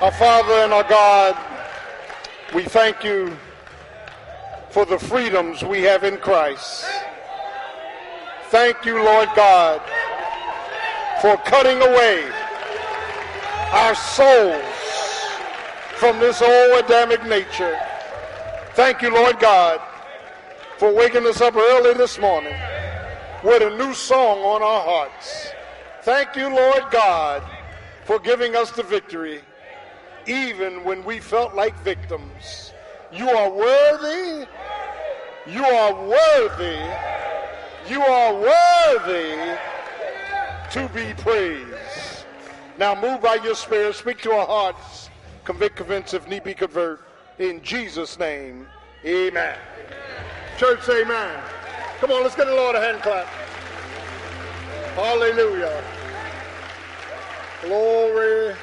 Our Father and our God, we thank you for the freedoms we have in Christ. Thank you, Lord God, for cutting away our souls from this old Adamic nature. Thank you, Lord God, for waking us up early this morning with a new song on our hearts. Thank you, Lord God, for giving us the victory, even when we felt like victims. You are worthy. You are worthy. You are worthy to be praised. Now move by your Spirit. Speak to our hearts. Convict, convince, if need be, convert. In Jesus' name, amen. Church, say amen. Come on, let's get the Lord a hand clap. Hallelujah. Glory,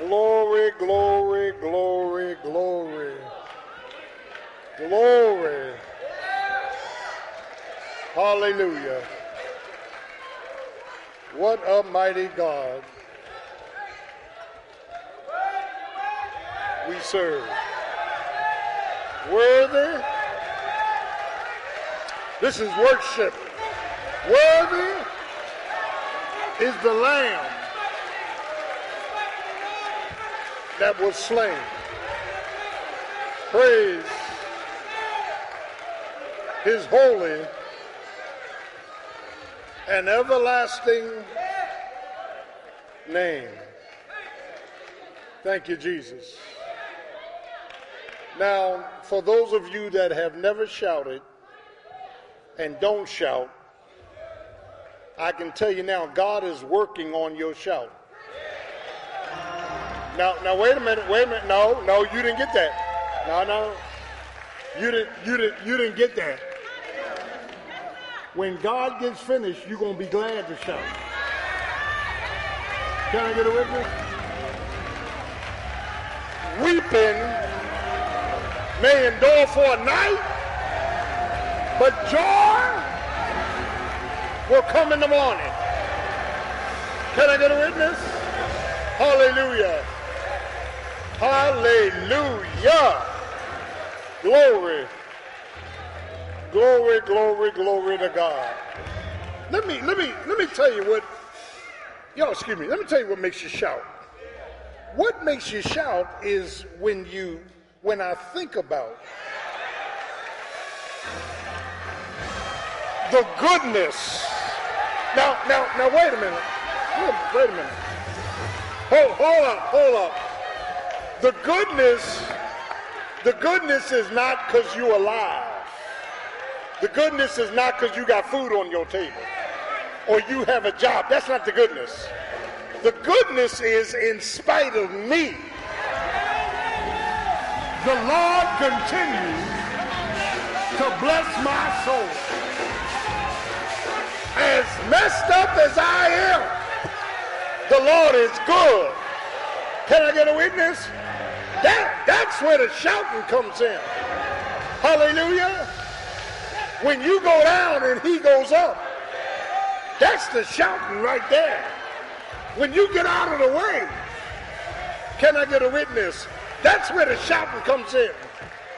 glory, glory, glory, glory. Glory. Hallelujah. What a mighty God we serve. Worthy. This is worship. Worthy is the Lamb that was slain. Praise his holy and everlasting name. Thank you, Jesus. Now, for those of you that have never shouted and don't shout, I can tell you now, God is working on your shout. Now, wait a minute. No, you didn't get that. No, you didn't get that. When God gets finished, you're gonna be glad to shout. Can I get a witness? Weeping may endure for a night, but joy will come in the morning. Can I get a witness? Hallelujah. Hallelujah. Glory. Glory, glory, glory to God. Let me tell you what, y'all, excuse me, let me tell you what makes you shout. What makes you shout is when I think about the goodness. Now, wait a minute. Wait a minute. Hold up. The goodness is not because you're alive. The goodness is not because you got food on your table or you have a job. That's not the goodness. The goodness is in spite of me. The Lord continues to bless my soul. As messed up as I am, the Lord is good. Can I get a witness? That's where the shouting comes in. Hallelujah. When you go down and he goes up, that's the shouting right there. When you get out of the way, can I get a witness? That's where the shouting comes in.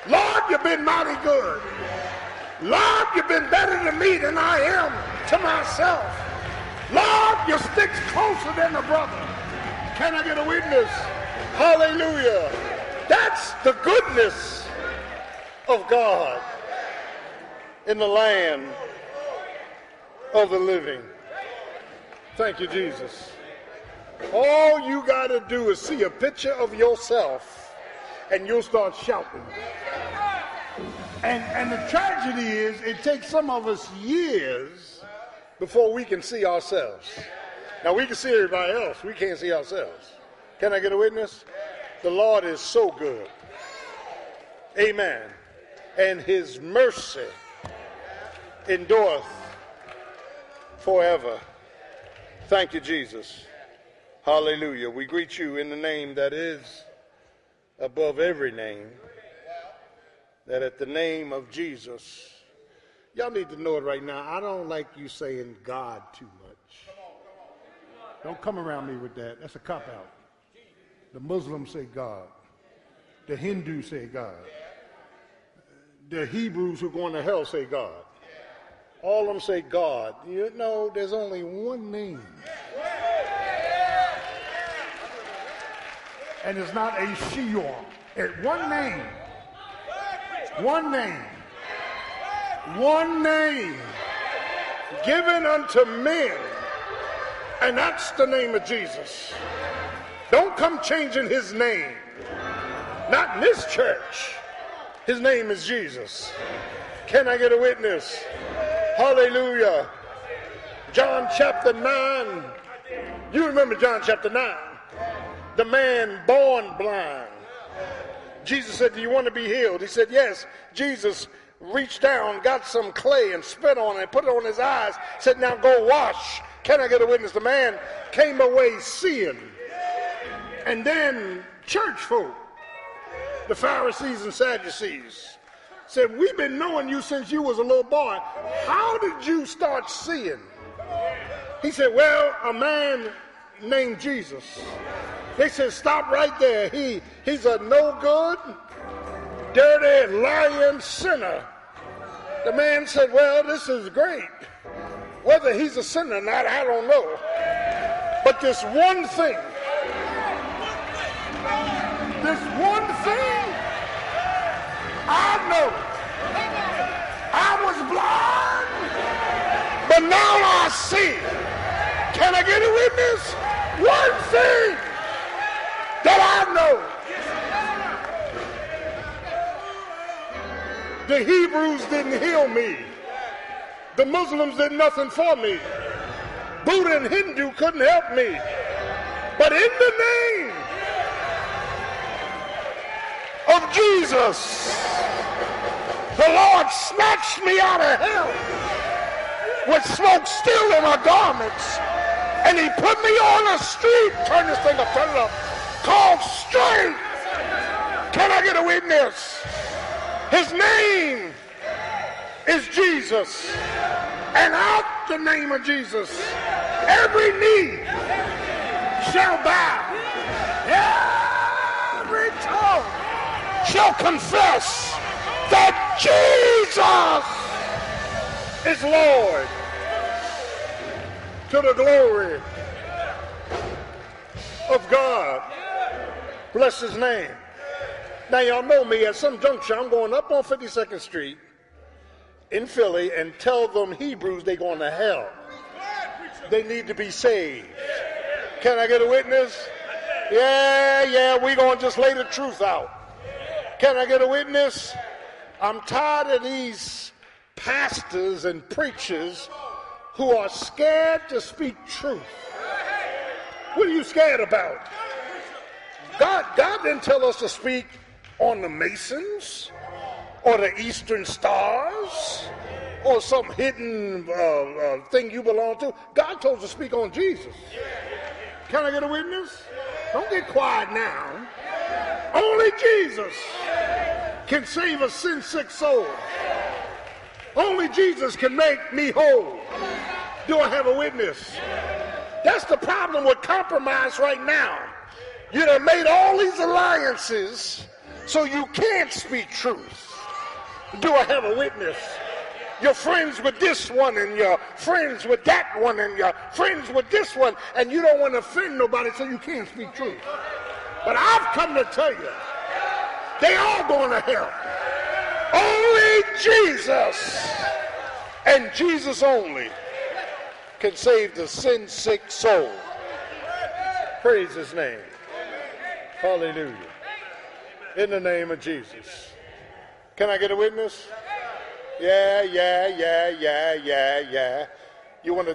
Lord, you've been mighty good. Lord, you've been better to me than I am to myself. Lord, you stick closer than a brother. Can I get a witness? Hallelujah. That's the goodness of God in the land of the living. Thank you, Jesus. All you got to do is see a picture of yourself and you'll start shouting. And the tragedy is it takes some of us years before we can see ourselves. Now we can see everybody else. We can't see ourselves. Can I get a witness? The Lord is so good. Amen. And his mercy endureth forever. Thank you, Jesus. Hallelujah. We greet you in the name that is above every name, that at the name of Jesus. Y'all need to know it right now. I don't like you saying God too much. Don't come around me with that. That's a cop-out. The Muslims say God. The Hindus say God. The Hebrews who are going to hell say God. All of them say God. You know, there's only one name. And it's not a Sheol. It's one name. One name. One name. Given unto men. And that's the name of Jesus. Don't come changing his name. Not in this church. His name is Jesus. Can I get a witness? Hallelujah. John chapter 9. You remember John chapter 9. The man born blind. Jesus said, do you want to be healed? He said, yes. Jesus reached down, got some clay and spit on it, put it on his eyes, said, now go wash. Can I get a witness? The man came away seeing. And then church folk, the Pharisees and Sadducees, said, we've been knowing you since you was a little boy. How did you start seeing? He said, well, a man named Jesus. They said, stop right there. He's a no good, dirty, lying sinner. The man said, well, this is great. Whether he's a sinner or not, I don't know. But this one thing I know. I was blind, but now I see. Can I get a witness? One thing that I know. The Hebrews didn't heal me. The Muslims did nothing for me. Buddha and Hindu couldn't help me. But in the name of Jesus, the Lord snatched me out of hell with smoke still in my garments. And he put me on a street, turn this thing up, turn it up, called Straight. Can I get a witness? His name is Jesus. And out the name of Jesus, every knee shall bow. Every tongue shall confess that Jesus is Lord, to the glory of God. Bless his name. Now y'all know me, at some juncture I'm going up on 52nd Street in Philly and tell them Hebrews they're going to hell. They need to be saved. Can I get a witness? Yeah, we're going to just lay the truth out. Can I get a witness? I'm tired of these pastors and preachers who are scared to speak truth. What are you scared about? God didn't tell us to speak on the Masons or the Eastern Stars or some hidden thing you belong to. God told us to speak on Jesus. Can I get a witness? Don't get quiet now. Only Jesus can save a sin-sick soul. Only Jesus can make me whole. Do I have a witness? That's the problem with compromise right now. You done made all these alliances so you can't speak truth. Do I have a witness? You're friends with this one, and you're friends with that one, and you're friends with this one, and you don't want to offend nobody, so you can't speak truth. But I've come to tell you, they all going to hell. Only Jesus, and Jesus only, can save the sin-sick soul. Praise his name. Hallelujah. In the name of Jesus. Can I get a witness? Yeah. You want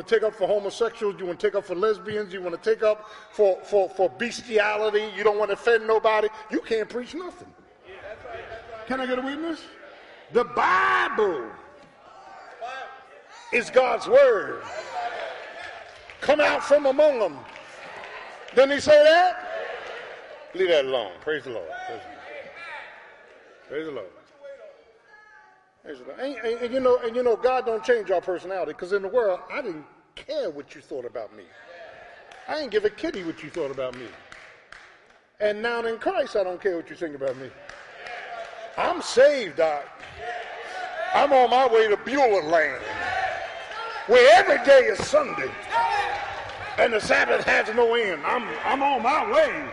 to take up for homosexuals, you want to take up for lesbians, you want to take up for bestiality, you don't want to offend nobody, you can't preach nothing. Yeah, that's right. Can I get a witness? The Bible is God's word. Come out from among them. Didn't he say that? Leave that alone. Praise the Lord. Praise the Lord. And you know, God don't change our personality, because in the world, I didn't care what you thought about me. I didn't give a kitty what you thought about me. And now in Christ, I don't care what you think about me. I'm saved, Doc. I'm on my way to Beulah land, where every day is Sunday, and the Sabbath has no end. I'm on my way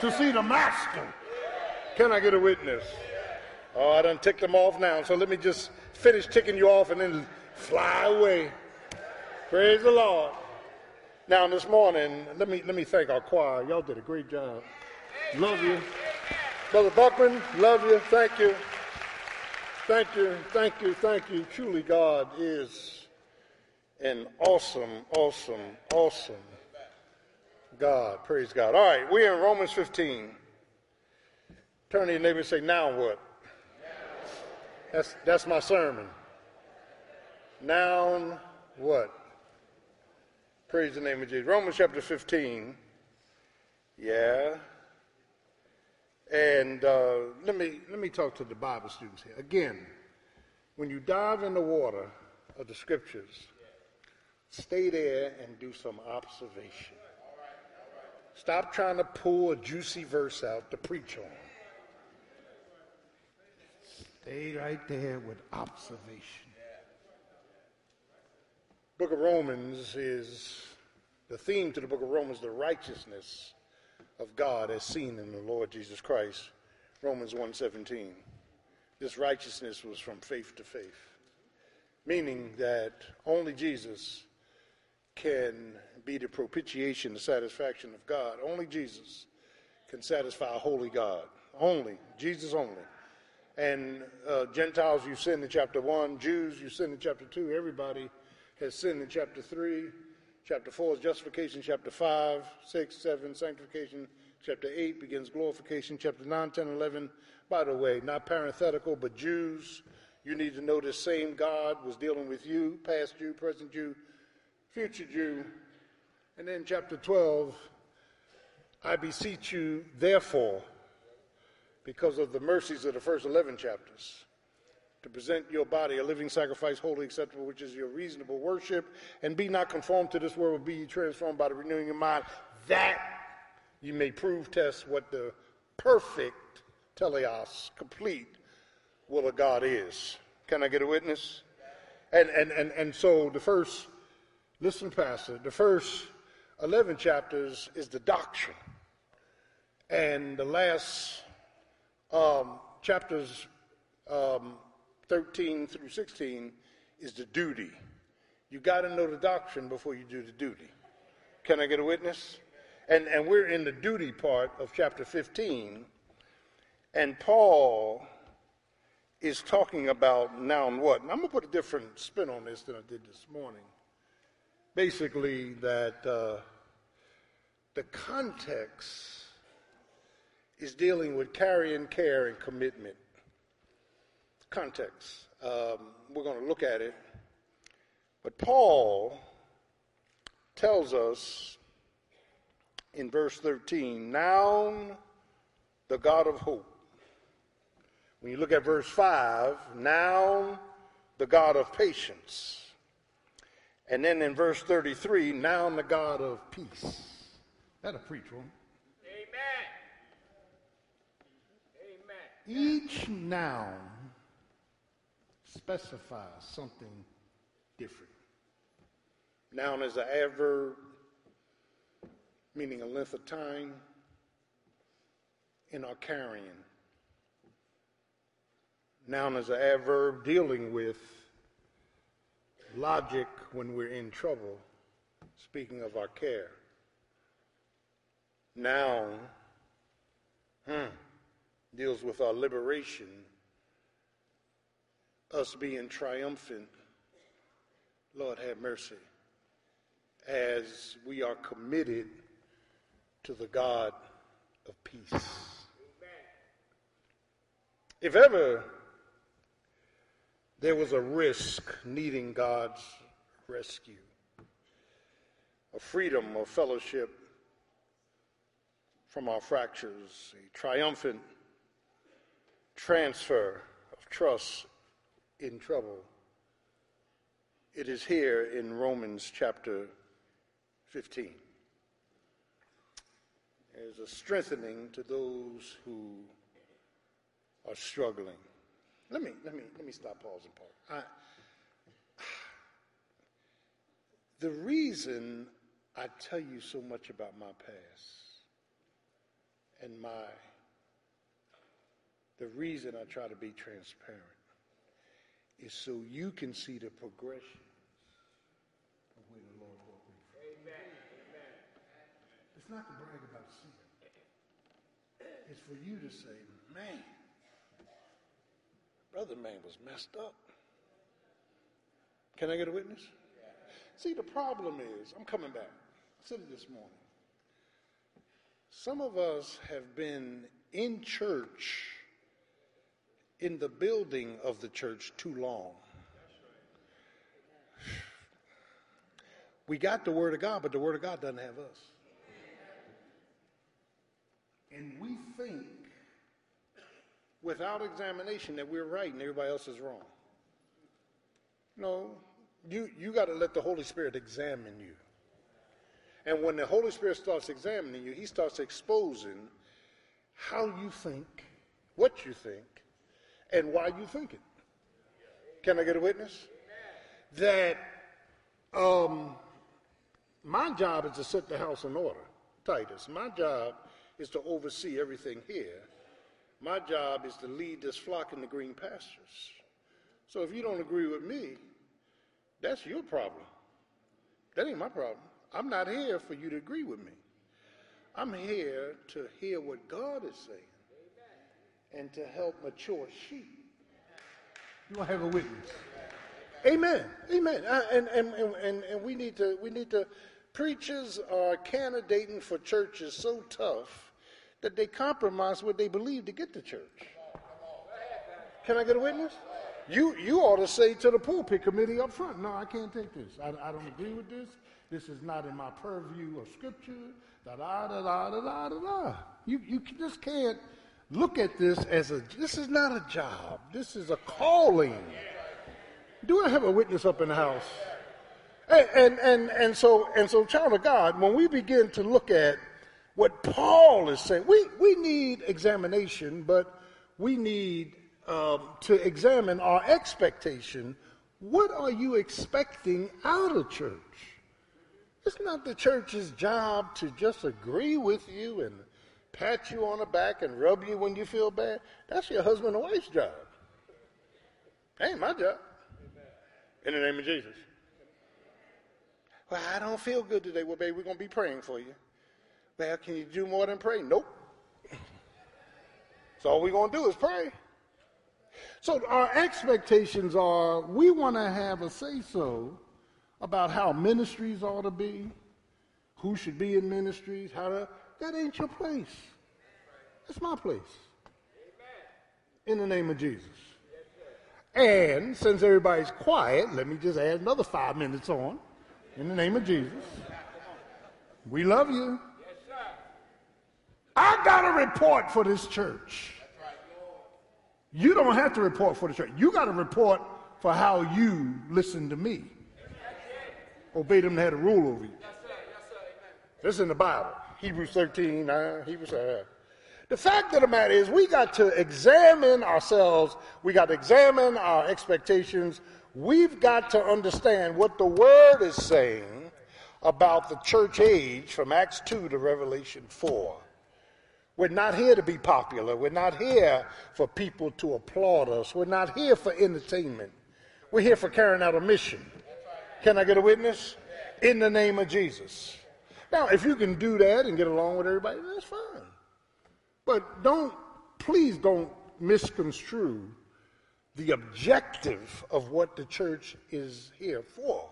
to see the Master. Can I get a witness? Oh, I done ticked them off now, so let me just finish ticking you off and then fly away. Praise the Lord. Now, this morning, let me thank our choir. Y'all did a great job. Love you. Brother Buckman, love you. Thank you. Thank you. Thank you. Thank you. Truly, God is an awesome, awesome, awesome God. Praise God. All right, we're in Romans 15. Turn to your neighbor and say, now what? That's my sermon. Now what? Praise the name of Jesus. Romans chapter 15. Yeah. And let me talk to the Bible students here. Again, when you dive in the water of the scriptures, stay there and do some observation. Stop trying to pull a juicy verse out to preach on. Stay right there with observation. Book of Romans is, the theme to the book of Romans, the righteousness of God as seen in the Lord Jesus Christ. Romans 1:17. This righteousness was from faith to faith, meaning that only Jesus can be the propitiation, the satisfaction of God. Only Jesus can satisfy a holy God. Only. Jesus only. And Gentiles, you sinned in chapter 1. Jews, you sinned in chapter 2. Everybody has sinned in chapter 3. Chapter 4 is justification. Chapter 5, 6, 7, sanctification. Chapter 8 begins glorification. Chapter 9, 10, 11. By the way, not parenthetical, but Jews, you need to know this same God was dealing with you, past Jew, present Jew, future Jew. And then chapter 12, I beseech you, therefore, because of the mercies of the first 11 chapters, to present your body a living sacrifice, holy, acceptable, which is your reasonable worship, and be not conformed to this world, but be transformed by the renewing of your mind, that you may prove, test what the perfect teleos, complete will of God is. Can I get a witness? And so the first, listen, Pastor, the first 11 chapters is the doctrine, and the last chapters 13 through 16 is the duty. You got to know the doctrine before you do the duty. Can I get a witness? And we're in the duty part of chapter 15, and Paul is talking about now and what. And I'm going to put a different spin on this than I did this morning. Basically, that the context is dealing with carrying care and commitment. Context. We're going to look at it. But Paul tells us in verse 13, now the God of hope. When you look at verse 5, now the God of patience. And then in verse 33, now the God of peace. That'll preach one. Amen. Amen. Each noun specifies something different. Noun is an adverb, meaning a length of time, in our carrying. Noun is an adverb dealing with logic when we're in trouble, speaking of our care. Noun deals with our liberation, us being triumphant, Lord have mercy, as we are committed to the God of peace. Amen. If ever there was a risk needing God's rescue, a freedom of fellowship from our fractures, a triumphant transfer of trust in trouble, it is here in Romans chapter 15. is a strengthening to those who are struggling. Let me stop, pause, and park. The reason I tell you so much about my past and the reason I try to be transparent is so you can see the progression of where the Lord brought me from. Amen. Amen. It's not to brag about sin. It's for you to say, man, brother man was messed up. Can I get a witness? Yeah. See, the problem is, I'm coming back. I said it this morning. Some of us have been in church, in the building of the church, too long. We got the Word of God, but the Word of God doesn't have us. And we think, without examination, that we're right and everybody else is wrong. No, you got to let the Holy Spirit examine you. And when the Holy Spirit starts examining you, He starts exposing how you think, what you think, and why you think it. Can I get a witness? Amen. That my job is to set the house in order, Titus. My job is to oversee everything here. My job is to lead this flock in the green pastures. So if you don't agree with me, that's your problem. That ain't my problem. I'm not here for you to agree with me. I'm here to hear what God is saying and to help mature sheep. You want to have a witness? Amen. Amen. And we need to preachers are candidating for churches so tough that they compromise what they believe to get to church. Can I get a witness? You ought to say to the pulpit committee up front, no, I can't take this. I don't agree with this. This is not in my purview of Scripture. You just can't look at this as this is not a job. This is a calling. Do I have a witness up in the house? And so, child of God, when we begin to look at what Paul is saying, we need examination, but we need to examine our expectation. What are you expecting out of church? It's not the church's job to just agree with you and pat you on the back and rub you when you feel bad. That's your husband and wife's job. That ain't my job. In the name of Jesus. Well, I don't feel good today. Well, baby, we're going to be praying for you. Well, can you do more than pray? Nope. So all we're going to do is pray. So our expectations are we want to have a say-so about how ministries ought to be, who should be in ministries, that ain't your place. That's my place. In the name of Jesus. And since everybody's quiet, let me just add another 5 minutes on. In the name of Jesus. We love you. Yes, sir. I got a report for this church. That's right, Lord. You don't have to report for the church. You got to report for how you listen to me. Obeyed them that had a rule over you. Yes, sir. Yes, sir. Amen. This is in the Bible. Hebrews 13, 9, Hebrews 9. The fact of the matter is we got to examine ourselves. We got to examine our expectations. We've got to understand what the Word is saying about the church age from Acts 2 to Revelation 4. We're not here to be popular. We're not here for people to applaud us. We're not here for entertainment. We're here for carrying out a mission. Can I get a witness? In the name of Jesus. Now, if you can do that and get along with everybody, that's fine. But please don't misconstrue the objective of what the church is here for.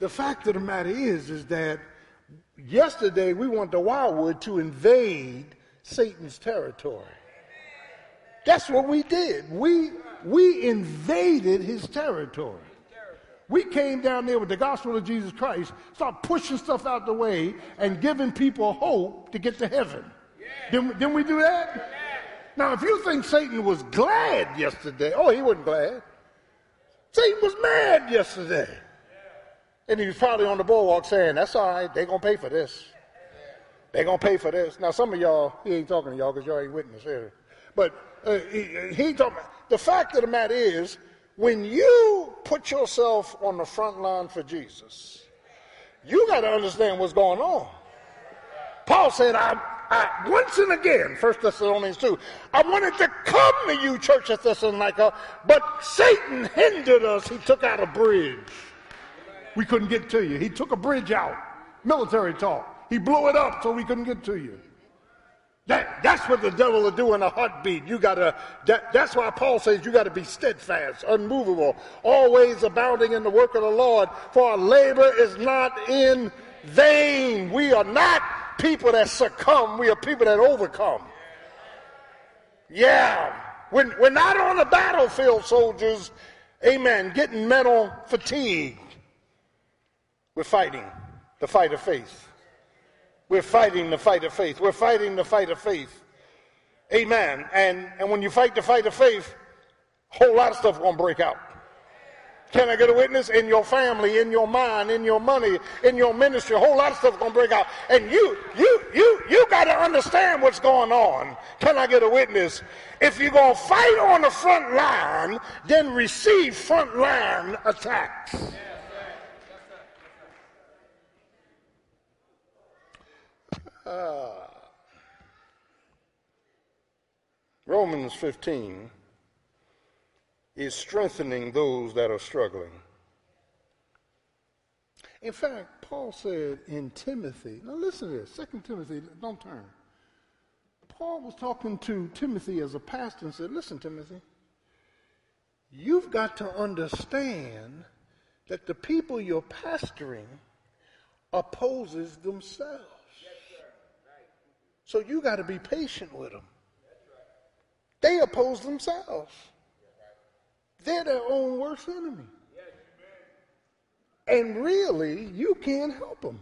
The fact of the matter is that yesterday we went to Wildwood to invade Satan's territory. That's what we did. We invaded his territory. We came down there with the gospel of Jesus Christ, start pushing stuff out the way and giving people hope to get to heaven. Didn't we do that? Now, if you think Satan was glad yesterday, oh, he wasn't glad. Satan was mad yesterday. And he was probably on the boardwalk saying, that's all right, they're going to pay for this. They're going to pay for this. Now, some of y'all, he ain't talking to y'all because y'all ain't witness here. But he talking. The fact of the matter is, when you put yourself on the front line for Jesus, you got to understand what's going on. Paul said, I once and again, 1 Thessalonians 2, I wanted to come to you, Church of Thessalonica, but Satan hindered us. He took out a bridge. We couldn't get to you. He took a bridge out. Military talk. He blew it up so we couldn't get to you. That's what the devil will do in a heartbeat. That's why Paul says you got to be steadfast, unmovable, always abounding in the work of the Lord, for our labor is not in vain. We are not people that succumb. We are people that overcome. Yeah. We're not on the battlefield, soldiers, amen, getting mental fatigue. We're fighting the fight of faith. We're fighting the fight of faith. We're fighting the fight of faith. Amen. And when you fight the fight of faith, a whole lot of stuff going to break out. Can I get a witness? In your family, in your mind, in your money, in your ministry, a whole lot of stuff going to break out. And you got to understand what's going on. Can I get a witness? If you're going to fight on the front line, then receive front line attacks. Romans 15 is strengthening those that are struggling. In fact, Paul said in Timothy, now listen to this, 2 Timothy, don't turn. Paul was talking to Timothy as a pastor and said, listen, Timothy, you've got to understand that the people you're pastoring opposes themselves. So you got to be patient with them. They oppose themselves. They're their own worst enemy. And really, you can't help them.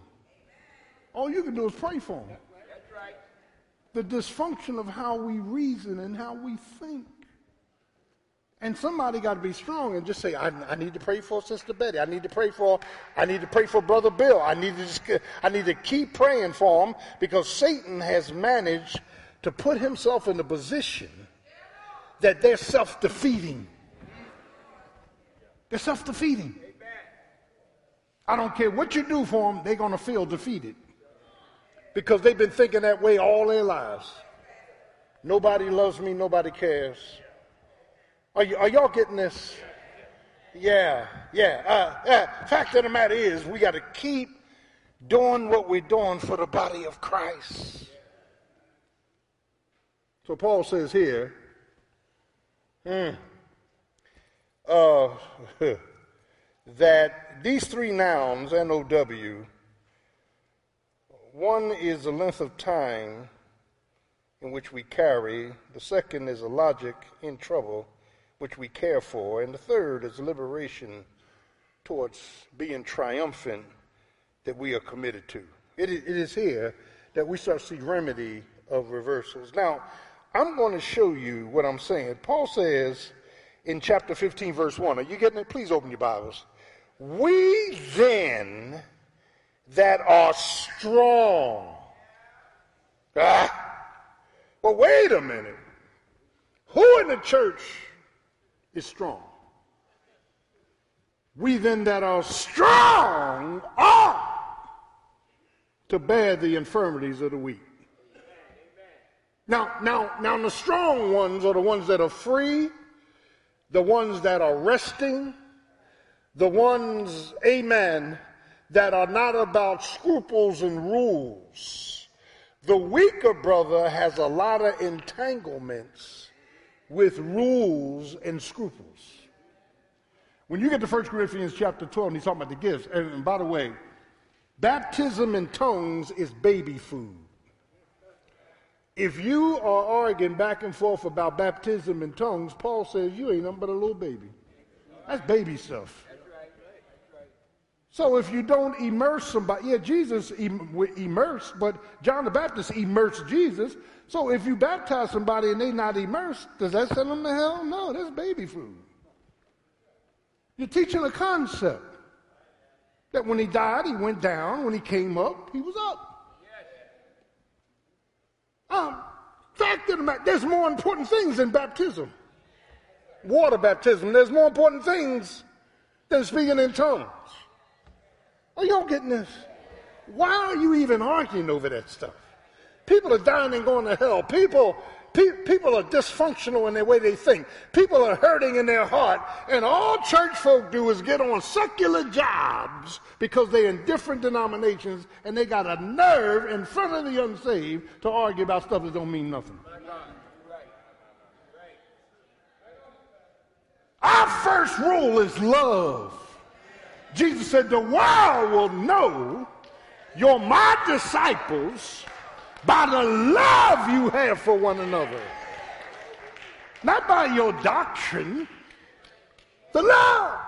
All you can do is pray for them. The dysfunction of how we reason and how we think. And somebody got to be strong and just say, I need to pray for Sister Betty. I need to pray for Brother Bill. I need to keep praying for him, because Satan has managed to put himself in a position that they're self-defeating. They're self-defeating. I don't care what you do for them, they're going to feel defeated because they've been thinking that way all their lives. Nobody loves me. Nobody cares. Are y'all getting this? Yeah. Fact of the matter is, we got to keep doing what we're doing for the body of Christ. So Paul says here, that these three nouns, N-O-W, one is the length of time in which we carry, the second is a logic in trouble, which we care for, and the third is liberation towards being triumphant that we are committed to. It is here that we start to see remedy of reversals. Now, I'm going to show you what I'm saying. Paul says in chapter 15, verse 1, are you getting it? Please open your Bibles. We then that are strong. Well, wait a minute. Who in the church is strong? We then that are strong are to bear the infirmities of the weak. Now, the strong ones are the ones that are free, the ones that are resting, the ones, amen, that are not about scruples and rules. The weaker brother has a lot of entanglements with rules and scruples. When you get to 1 Corinthians chapter 12, and he's talking about the gifts, and by the way, baptism in tongues is baby food. If you are arguing back and forth about baptism in tongues, Paul says you ain't nothing but a little baby. That's baby stuff. So if you don't immerse somebody, Jesus immersed, but John the Baptist immersed Jesus. So if you baptize somebody and they're not immersed, does that send them to hell? No, that's baby food. You're teaching a concept that when he died, he went down. When he came up, he was up. Fact of the matter, there's more important things than baptism. Water baptism, there's more important things than speaking in tongues. Are y'all getting this? Why are you even arguing over that stuff? People are dying and going to hell. People are dysfunctional in the way they think. People are hurting in their heart. And all church folk do is get on secular jobs because they're in different denominations and they got a nerve in front of the unsaved to argue about stuff that don't mean nothing. Our first rule is love. Jesus said, the world will know you're my disciples by the love you have for one another. Not by your doctrine, the love.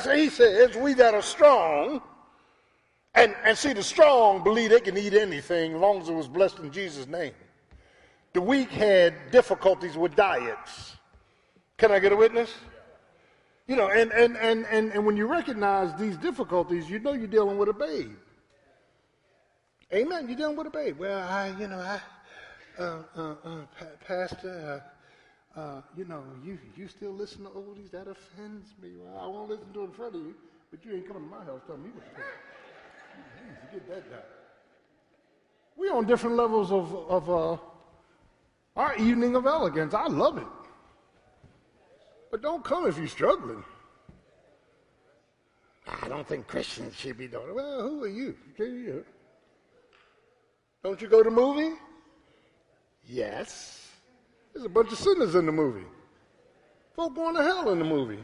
So he says, we that are strong, and see, the strong believe they can eat anything as long as it was blessed in Jesus' name. The weak had difficulties with diets. Can I get a witness? You know, and when you recognize these difficulties, you know you're dealing with a babe. Amen. You're dealing with a babe. Well, Pastor, you still listen to oldies? That offends me. Well, I won't listen to it in front of you, but you ain't coming to my house telling me what to do. Forget that guy. We're on different levels of our evening of elegance. I love it. But don't come if you're struggling. I don't think Christians should be doing it. Well, who are you? Don't you go to the movie? Yes. There's a bunch of sinners in the movie. Folk going to hell in the movie.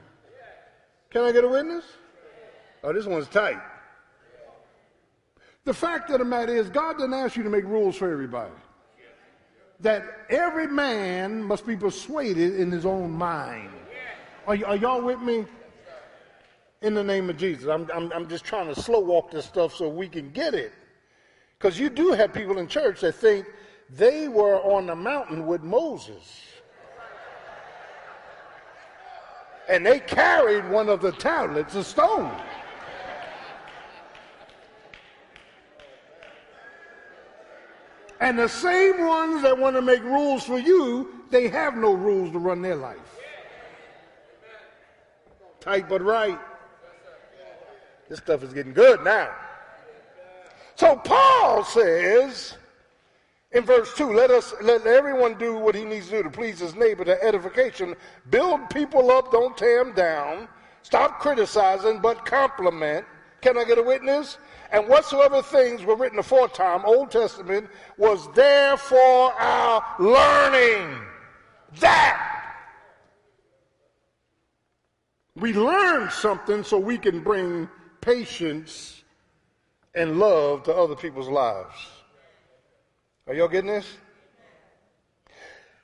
Can I get a witness? Oh, this one's tight. The fact of the matter is, God didn't ask you to make rules for everybody. That every man must be persuaded in his own mind. Are y'all with me? In the name of Jesus. I'm just trying to slow walk this stuff so we can get it. Because you do have people in church that think they were on the mountain with Moses. And they carried one of the tablets of stone. And the same ones that want to make rules for you, they have no rules to run their life. Tight but right. This stuff is getting good now. So Paul says in verse 2, let everyone do what he needs to do to please his neighbor to edification. Build people up, don't tear them down. Stop criticizing, but compliment. Can I get a witness? And whatsoever things were written aforetime, Old Testament, was there for our learning. That. We learn something so we can bring patience and love to other people's lives. Are y'all getting this?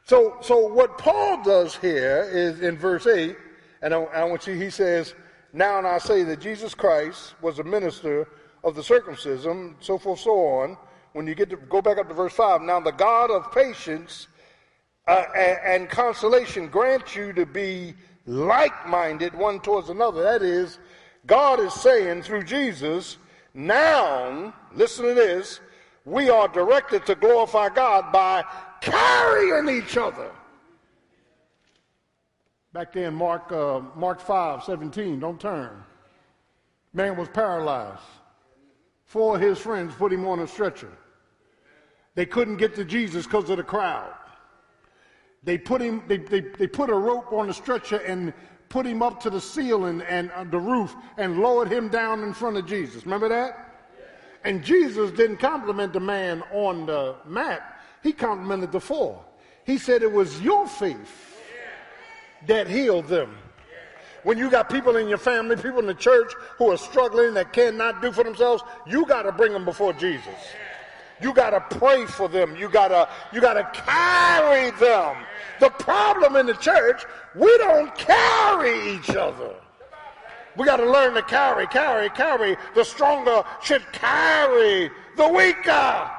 So what Paul does here is in verse 8, and I want you, he says, now and I say that Jesus Christ was a minister of the circumcision, so forth, so on. When you get to go back up to verse 5, now the God of patience and consolation grant you to be like-minded one towards another. That is, God is saying through Jesus, now, listen to this, we are directed to glorify God by carrying each other. Back there in Mark 5:17, don't turn. Man was paralyzed. Four of his friends put him on a stretcher. They couldn't get to Jesus because of the crowd. They put him. They put a rope on the stretcher and put him up to the ceiling and the roof and lowered him down in front of Jesus. Remember that? Yes. And Jesus didn't compliment the man on the mat. He complimented the four. He said it was your faith that healed them. When you got people in your family, people in the church who are struggling that cannot do for themselves, you got to bring them before Jesus. You got to pray for them. You gotta carry them. The problem in the church, we don't carry each other. We got to learn to carry. The stronger should carry the weaker.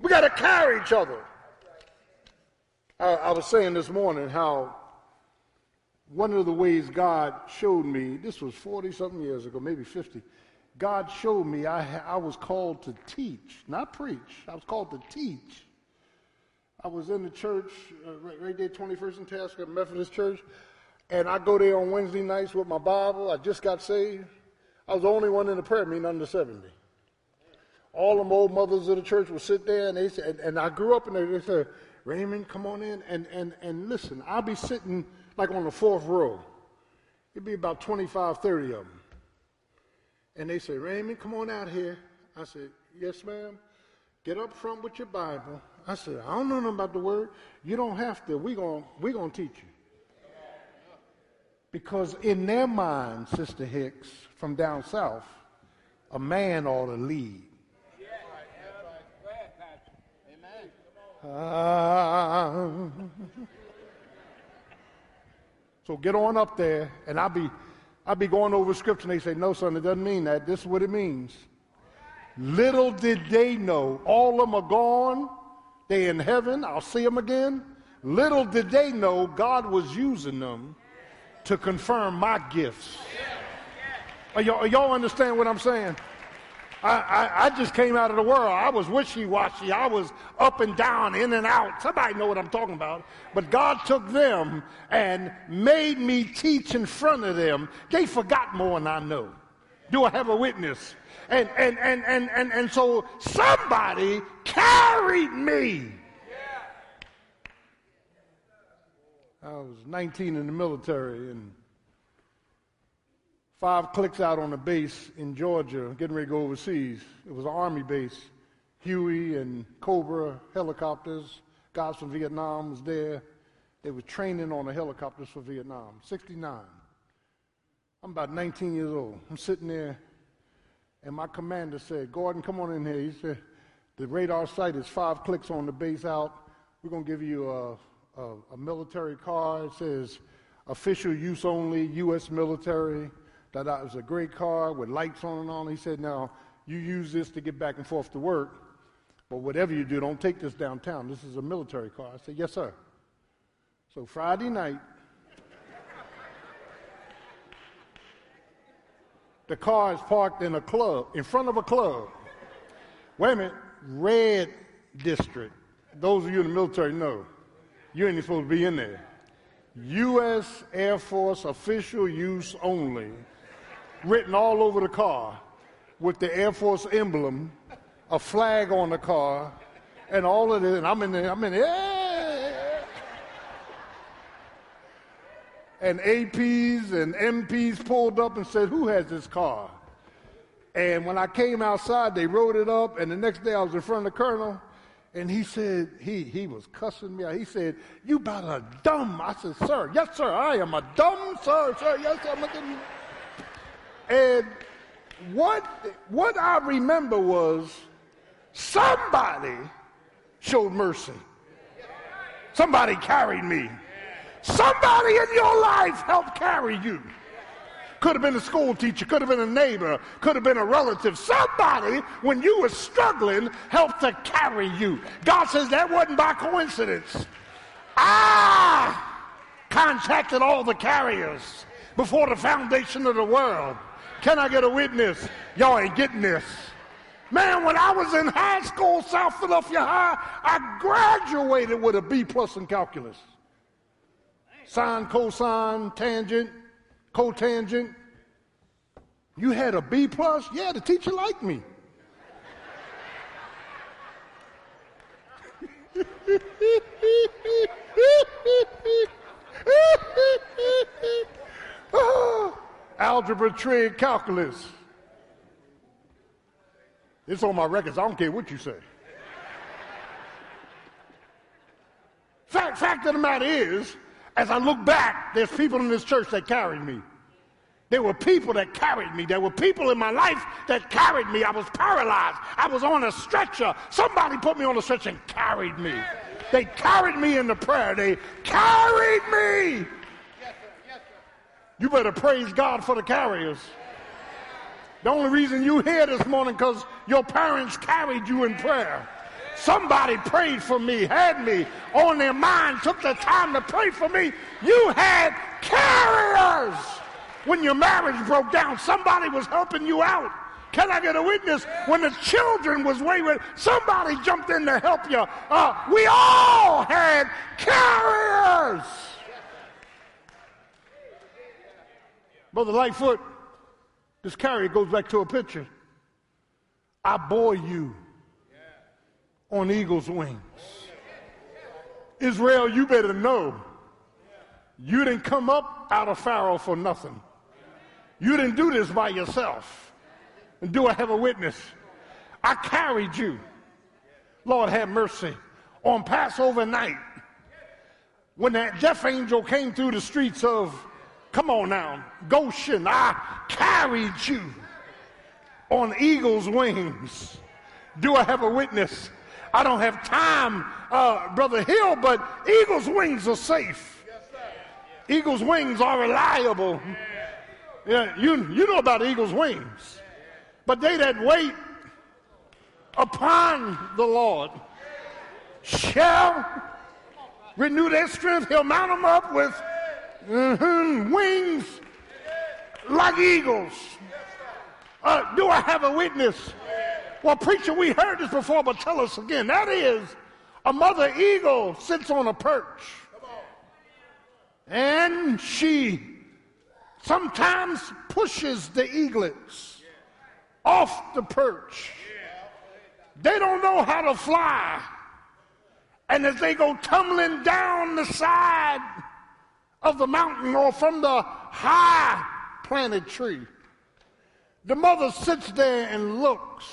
We got to carry each other. I was saying this morning how one of the ways God showed me, this was 40-something years ago, maybe 50, God showed me I was called to teach, not preach. I was called to teach. I was in the church, right there, 21st and Tasca Methodist Church, and I go there on Wednesday nights with my Bible. I just got saved. I was the only one in the prayer meeting under 70. All them old mothers of the church would sit there, and they said, and I grew up in there, they said, Raymond, come on in, and listen. I'll be sitting like on the fourth row. It'd be about 25, 30 of them. And they said, Raymond, come on out here. I said, yes, ma'am. Get up front with your Bible. I said, I don't know nothing about the word. You don't have to. We're going to teach you. Because in their mind, Sister Hicks, from down south, a man ought to lead. So get on up there, and I'll be going over scripture, and they say, no, son, it doesn't mean that. This is what it means. Little did they know. All of them are gone. They in heaven. I'll see them again. Little did they know God was using them to confirm my gifts. Y'all understand what I'm saying? I just came out of the world. I was wishy-washy. I was up and down, in and out. Somebody know what I'm talking about. But God took them and made me teach in front of them. They forgot more than I know. Do I have a witness? And so somebody carried me. I was 19 in the military, and 5 clicks out on a base in Georgia, getting ready to go overseas. It was an Army base. Huey and Cobra helicopters. Guys from Vietnam was there. They were training on the helicopters for Vietnam. 69. I'm about 19 years old. I'm sitting there, and my commander said, Gordon, come on in here. He said, the radar site is 5 clicks on the base out. We're going to give you a military card. It says, official use only, U.S. military. That was a great car with lights on and on. He said, now, you use this to get back and forth to work, but whatever you do, don't take this downtown. This is a military car. I said, yes, sir. So Friday night, the car is parked in a club, in front of a club. Wait a minute, red district. Those of you in the military know, you ain't supposed to be in there. U.S. Air Force official use only. Written all over the car with the Air Force emblem, a flag on the car, and all of this. And I'm in there. And APs and MPs pulled up and said, who has this car? And when I came outside, they rode it up, and the next day I was in front of the colonel, and he said, he was cussing me out. He said, you about a dumb. I said, sir, yes, sir, I am a dumb, sir, yes, sir, I'm a dumb. And what I remember was somebody showed mercy. Somebody carried me. Somebody in your life helped carry you. Could have been a school teacher, could have been a neighbor, could have been a relative. Somebody, when you were struggling, helped to carry you. God says that wasn't by coincidence. I contacted all the carriers before the foundation of the world. Can I get a witness? Y'all ain't getting this. Man, when I was in high school, South Philadelphia High, I graduated with a B+ in calculus. Sine, cosine, tangent, cotangent. You had a B+? Yeah, the teacher liked me. Algebra, trig, calculus. It's on my records. I don't care what you say. Fact of the matter is, as I look back, there's people in this church that carried me. There were people that carried me. There were people in my life that carried me. I was paralyzed. I was on a stretcher. Somebody put me on a stretcher and carried me. They carried me in the prayer. They carried me. You better praise God for the carriers. The only reason you here this morning because your parents carried you in prayer. Somebody prayed for me, had me on their mind, took the time to pray for me. You had carriers. When your marriage broke down, somebody was helping you out. Can I get a witness? When the children was waving, somebody jumped in to help you. We all had carriers. Brother Lightfoot, this carrier goes back to a picture. I bore you on eagle's wings. Israel, you better know you didn't come up out of Pharaoh for nothing. You didn't do this by yourself. And do I have a witness? I carried you. Lord have mercy. On Passover night, when that death angel came through the streets of, come on now, Goshen, I carried you on eagle's wings. Do I have a witness? I don't have time, Brother Hill, but eagle's wings are safe. Eagle's wings are reliable. Yeah, you know about eagle's wings. But they that wait upon the Lord shall renew their strength. He'll mount them up with wings like eagles. Do I have a witness? Well, preacher, we heard this before, but tell us again. That is, a mother eagle sits on a perch, and she sometimes pushes the eaglets off the perch. They don't know how to fly. And as they go tumbling down the side of the mountain or from the high planted tree, the mother sits there and looks.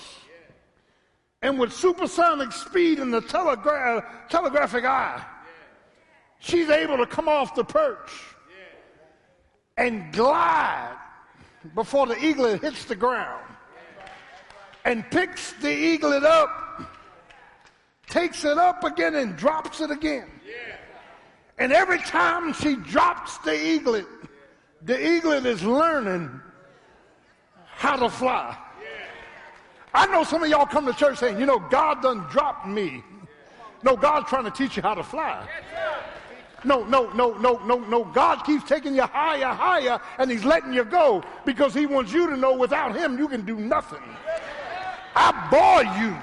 And with supersonic speed and the telegraphic eye, she's able to come off the perch and glide before the eaglet hits the ground, and picks the eaglet up, takes it up again, and drops it again. And every time she drops the eaglet is learning how to fly. I know some of y'all come to church saying, you know, God done dropped me. No, God's trying to teach you how to fly. No. God keeps taking you higher, and he's letting you go because he wants you to know without him you can do nothing. I bore you.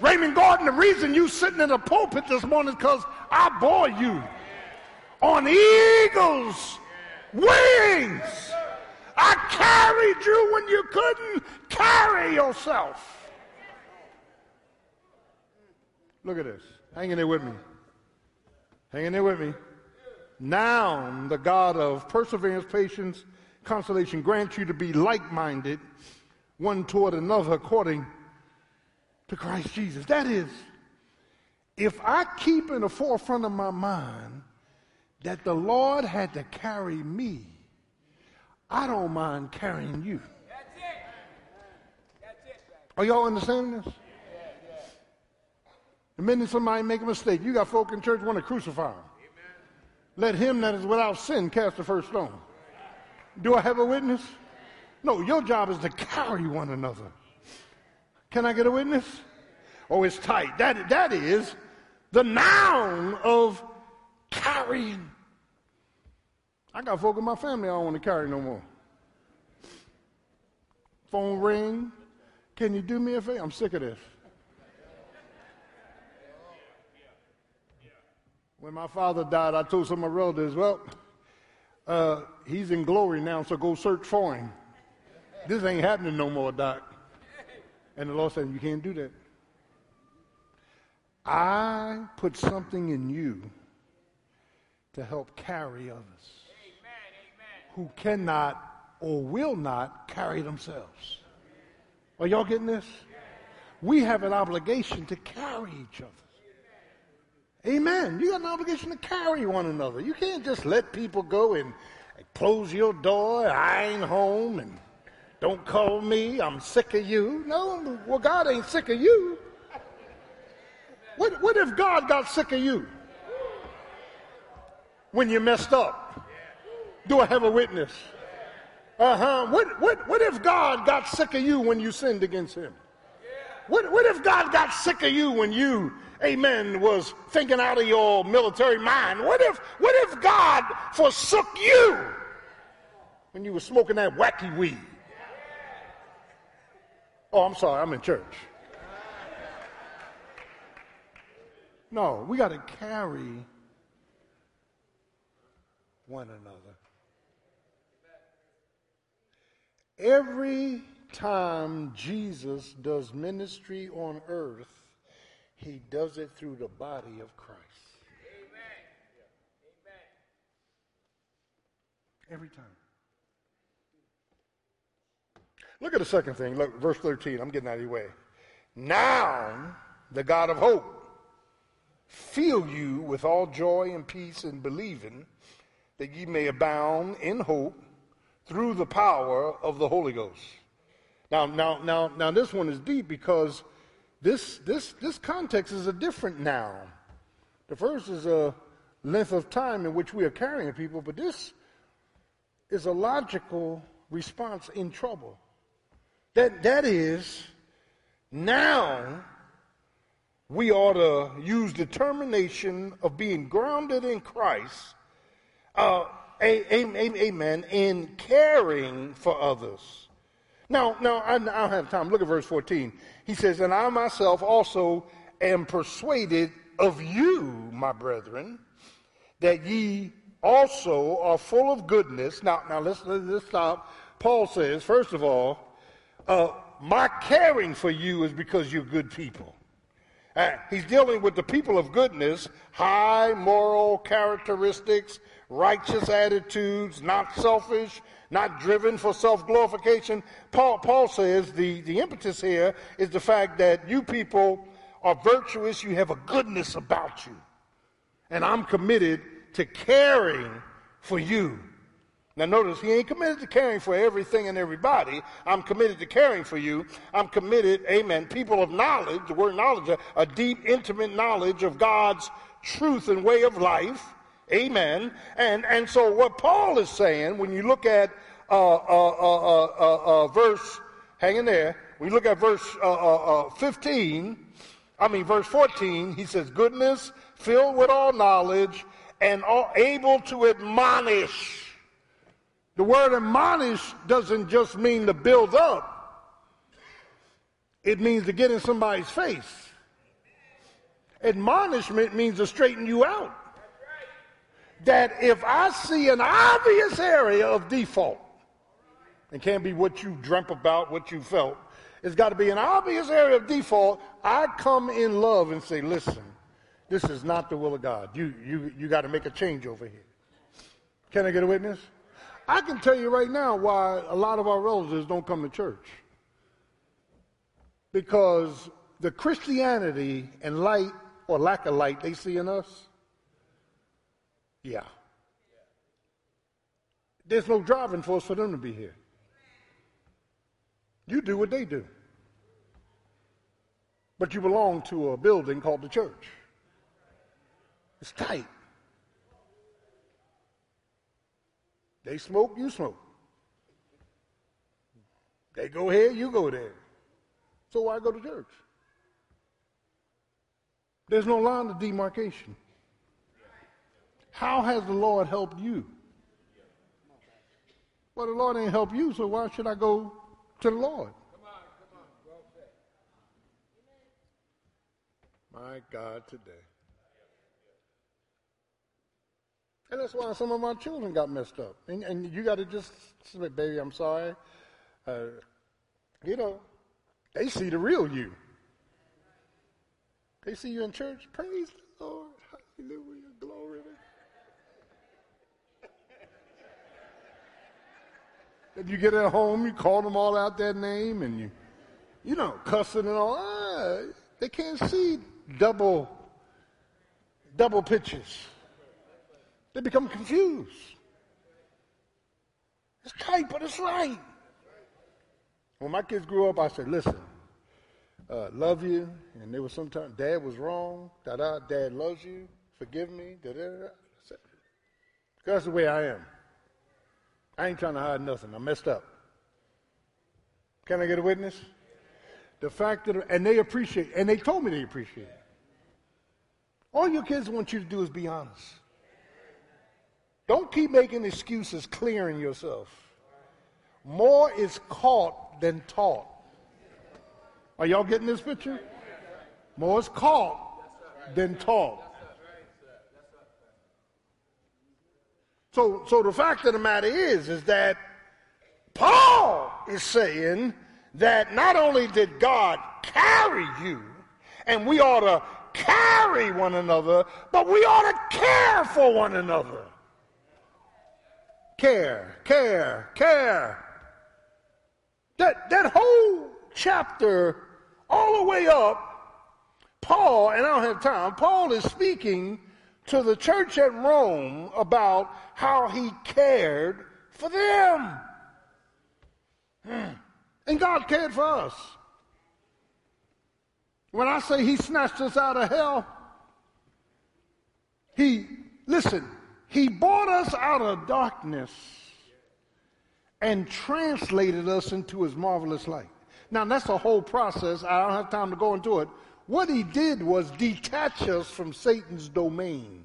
Raymond Gordon, the reason you sitting in the pulpit this morning is because I bore you on eagle's wings. I carried you when you couldn't carry yourself. Look at this. Hang in there with me. Hang in there with me. Now the God of perseverance, patience, consolation grants you to be like-minded one toward another according to Christ Jesus. That is, if I keep in the forefront of my mind that the Lord had to carry me, I don't mind carrying you. That's it. That's it. Are y'all understanding this? The minute somebody make a mistake, you got folk in church want to crucify them. Amen. Let him that is without sin cast the first stone. Do I have a witness? No, your job is to carry one another. Can I get a witness? Oh, it's tight. That is the noun of carrying. I got folk in my family I don't want to carry no more. Phone ring. Can you do me a favor? I'm sick of this. When my father died, I told some of my relatives, well, he's in glory now, so go search for him. This ain't happening no more, Doc. And the Lord said, you can't do that. I put something in you to help carry others who cannot or will not carry themselves. Are y'all getting this? We have an obligation to carry each other. Amen. You got an obligation to carry one another. You can't just let people go and close your door. I ain't home and don't call me. I'm sick of you. No, well, God ain't sick of you. What if God got sick of you when you messed up? Do I have a witness? What if God got sick of you when you sinned against him? What if God got sick of you when you, amen, was thinking out of your military mind? What if God forsook you when you were smoking that wacky weed? Oh, I'm sorry, I'm in church. No, we got to carry one another. Every time Jesus does ministry on earth, he does it through the body of Christ. Amen. Every time. Look at the second thing. Look, verse 13. I'm getting out of your way. Now, the God of hope fill you with all joy and peace in believing, that ye may abound in hope through the power of the Holy Ghost. Now, this one is deep, because this context is a different now. The first is a length of time in which we are carrying people, but this is a logical response in trouble. That is, now we ought to use determination of being grounded in Christ, amen, in caring for others. Now, I don't have time. Look at verse 14. He says, and I myself also am persuaded of you, my brethren, that ye also are full of goodness. Now, let's stop. Paul says, first of all, my caring for you is because you're good people. He's dealing with the people of goodness, high moral characteristics, righteous attitudes, not selfish, not driven for self-glorification. Paul says the impetus here is the fact that you people are virtuous, you have a goodness about you, and I'm committed to caring for you. Now notice, he ain't committed to caring for everything and everybody. I'm committed to caring for you. I'm committed, amen, people of knowledge, the word knowledge, a deep, intimate knowledge of God's truth and way of life. Amen. And so what Paul is saying, when you look at verse, hang in there, when you look at verse verse 14, he says, goodness filled with all knowledge and all able to admonish. The word admonish doesn't just mean to build up. It means to get in somebody's face. Admonishment means to straighten you out. That if I see an obvious area of default, it can't be what you dreamt about, what you felt. It's got to be an obvious area of default. I come in love and say, listen, this is not the will of God. You got to make a change over here. Can I get a witness? I can tell you right now why a lot of our relatives don't come to church. Because the Christianity and light or lack of light they see in us, yeah. There's no driving force for them to be here. You do what they do. But you belong to a building called the church. It's tight. They smoke, you smoke. They go here, you go there. So why go to church? There's no line of demarcation. How has the Lord helped you? Well, the Lord ain't helped you, so why should I go to the Lord? Come on. Well said. My God, today. And that's why some of my children got messed up. And you got to just say, baby, I'm sorry. They see the real you. They see you in church. Praise the Lord. Hallelujah. Glory to God. If you get at home, you call them all out their name, and cussing and all. They can't see double pictures. They become confused. It's tight, but it's right. When my kids grew up, I said, listen, love you. And there was sometimes, Dad was wrong. Dad loves you. Forgive me. Da-da-da. That's the way I am. I ain't trying to hide nothing. I messed up. Can I get a witness? The fact that, and they appreciate, and they told me they appreciate it. All your kids want you to do is be honest. Don't keep making excuses, clearing yourself. More is caught than taught. Are y'all getting this picture? More is caught than taught. So the fact of the matter is that Paul is saying that not only did God carry you, and we ought to carry one another, but we ought to care for one another. Care, care, care. That whole chapter, all the way up, Paul, and I don't have time, Paul is speaking to the church at Rome about how he cared for them. And God cared for us. When I say he snatched us out of hell, he brought us out of darkness and translated us into his marvelous light. Now, that's a whole process. I don't have time to go into it. What he did was detach us from Satan's domain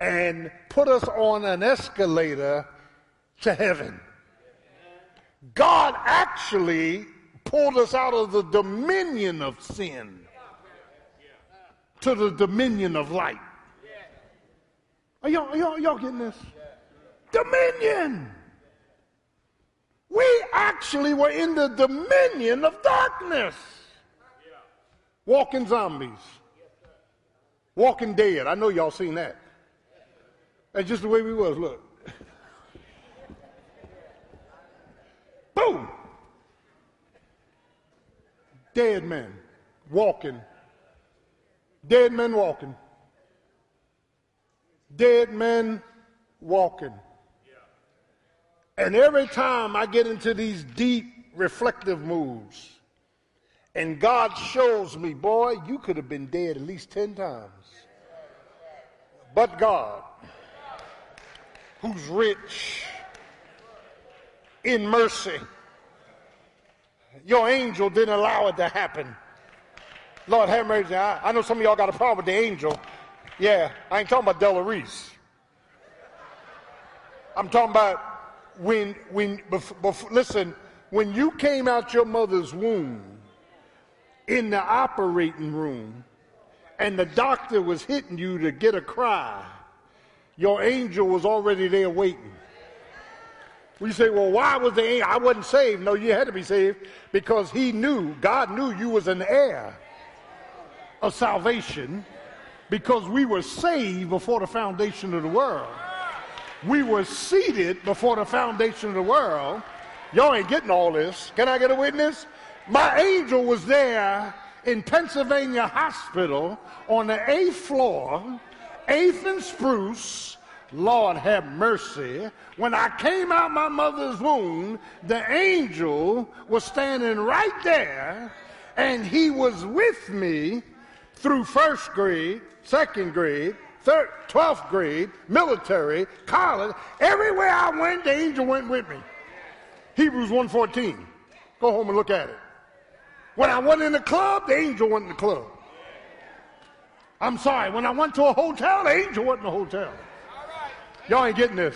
and put us on an escalator to heaven. God actually pulled us out of the dominion of sin to the dominion of light. Are y'all getting this? Dominion! We actually were in the dominion of darkness. Walking zombies. Walking dead. I know y'all seen that. That's just the way we was, look. Boom! Dead men walking. Dead men walking. Dead men walking. And every time I get into these deep, reflective moods, and God shows me, boy, you could have been dead at least 10 times. But God, who's rich in mercy, your angel didn't allow it to happen. Lord have mercy. I know some of y'all got a problem with the angel. Yeah, I ain't talking about Della Reese. I'm talking about when you came out your mother's womb in the operating room and the doctor was hitting you to get a cry, your angel was already there waiting. We say, well, why was the angel? I wasn't saved. No, you had to be saved because he knew, God knew you was an heir of salvation because we were saved before the foundation of the world. We were seated before the foundation of the world. Y'all ain't getting all this. Can I get a witness? My angel was there in Pennsylvania Hospital on the 8th floor, 8th and Spruce. Lord have mercy. When I came out my mother's womb, the angel was standing right there, and he was with me through 1st grade, 2nd grade, 12th grade, military, college. Everywhere I went, the angel went with me. Hebrews 1:14. Go home and look at it. When I went in the club, the angel went in the club. I'm sorry, when I went to a hotel, the angel went in the hotel. Y'all ain't getting this.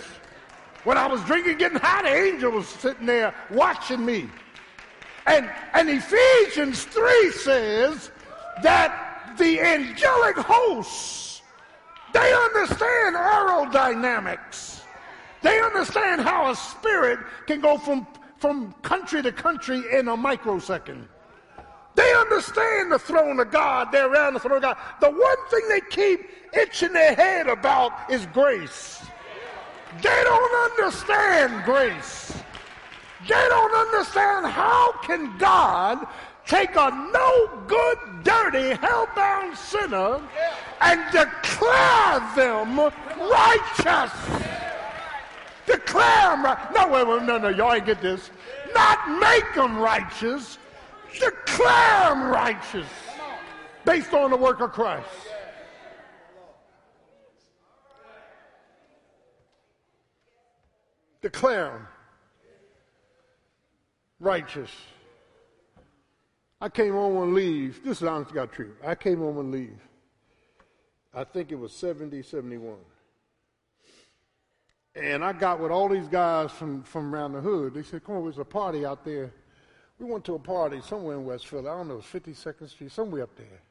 When I was drinking, getting high, the angel was sitting there watching me. And Ephesians 3 says that the angelic hosts, they understand aerodynamics. They understand how a spirit can go from country to country in a microsecond. They understand the throne of God. They're around the throne of God. The one thing they keep itching their head about is grace. They don't understand grace. They don't understand how can God take a no-good, dirty, hell-bound sinner and declare them righteous. Declare them righteous. No, wait, no, y'all ain't get this. Not make them righteous. Declare them righteous based on the work of Christ. Declare them righteous. I came home and leave. This is honest to God truth. I came home and leave. I think it was 70, 71. And I got with all these guys from around the hood. They said, come on, there's a party out there We went to a party somewhere in West Philly. I don't know, it was 52nd Street, somewhere up there.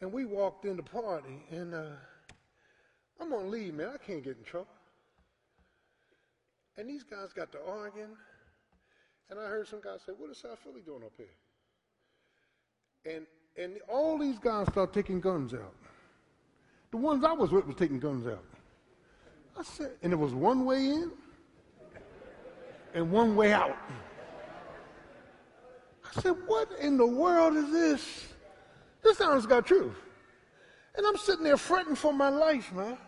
And we walked in the party, and I'm going to leave, man. I can't get in trouble. And these guys got to arguing, and I heard some guy say, what is South Philly doing up here? And all these guys start taking guns out. The ones I was with was taking guns out. I said, and it was one way in and one way out. I said, what in the world is this? This sounds got truth. And I'm sitting there fretting for my life, man.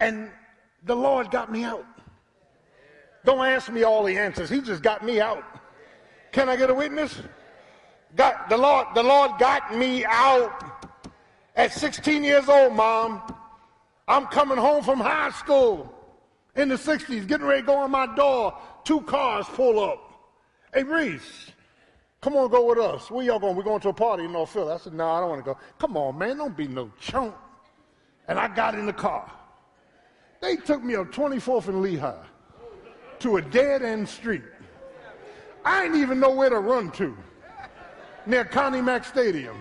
And the Lord got me out. Don't ask me all the answers. He just got me out. Can I get a witness? The Lord got me out. At 16 years old, Mom, I'm coming home from high school in the 60s, getting ready to go on my door. Two cars pull up. Hey, Reese, come on, go with us. Where y'all going? We're going to a party in North Philly. I said, no, I don't want to go. Come on, man, don't be no chunk. And I got in the car. They took me on 24th and Lehigh to a dead-end street. I didn't even know where to run to, near Connie Mack Stadium.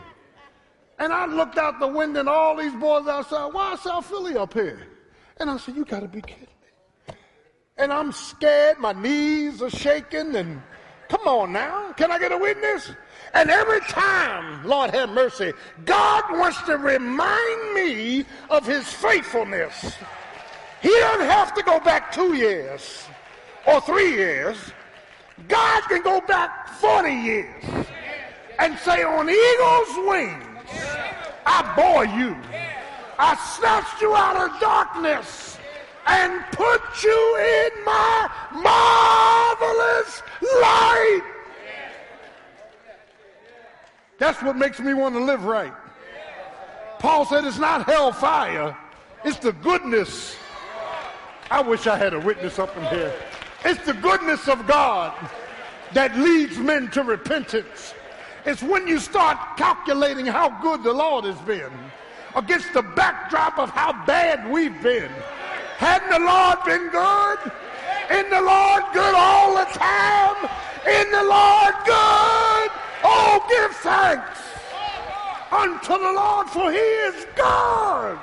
And I looked out the window, and all these boys outside, why is South Philly up here? And I said, you got to be kidding me. And I'm scared. My knees are shaking, and come on now. Can I get a witness? And every time, Lord have mercy, God wants to remind me of his faithfulness. He doesn't have to go back 2 years or 3 years. God can go back 40 years and say, on eagle's wings, I bore you. I snatched you out of darkness and put you in my marvelous light. That's what makes me want to live right. Paul said it's not hellfire, it's the goodness. I wish I had a witness up in here. It's the goodness of God that leads men to repentance. It's when you start calculating how good the Lord has been against the backdrop of how bad we've been. Hadn't the Lord been good? Isn't the Lord good all the time? Isn't the Lord good? Oh, give thanks unto the Lord, for he is God.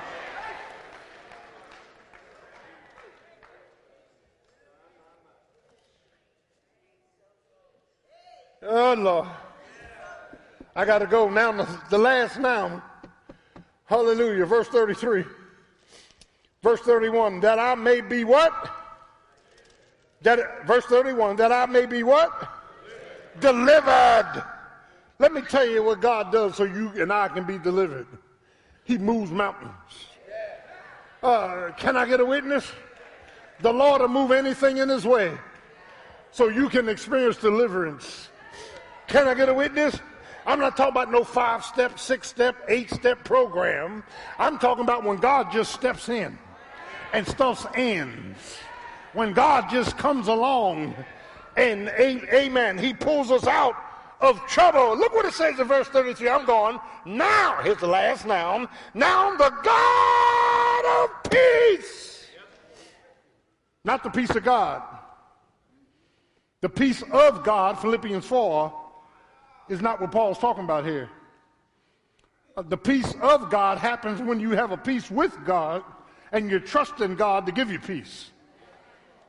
Oh, Lord. I got to go now. The last now. Hallelujah. Verse 33. Verse 31. That I may be what? Verse 31. That I may be what? Delivered. Let me tell you what God does so you and I can be delivered. He moves mountains. Can I get a witness? The Lord will move anything in his way so you can experience deliverance. Can I get a witness? I'm not talking about no 5-step, 6-step, 8-step program. I'm talking about when God just steps in and stuff ends. When God just comes along and, amen, he pulls us out of trouble. Look what it says in verse 33. I'm going, now, here's the last noun. Now the God of peace. Not the peace of God. The peace of God, Philippians 4, is not what Paul's talking about here. The peace of God happens when you have a peace with God and you're trusting God to give you peace.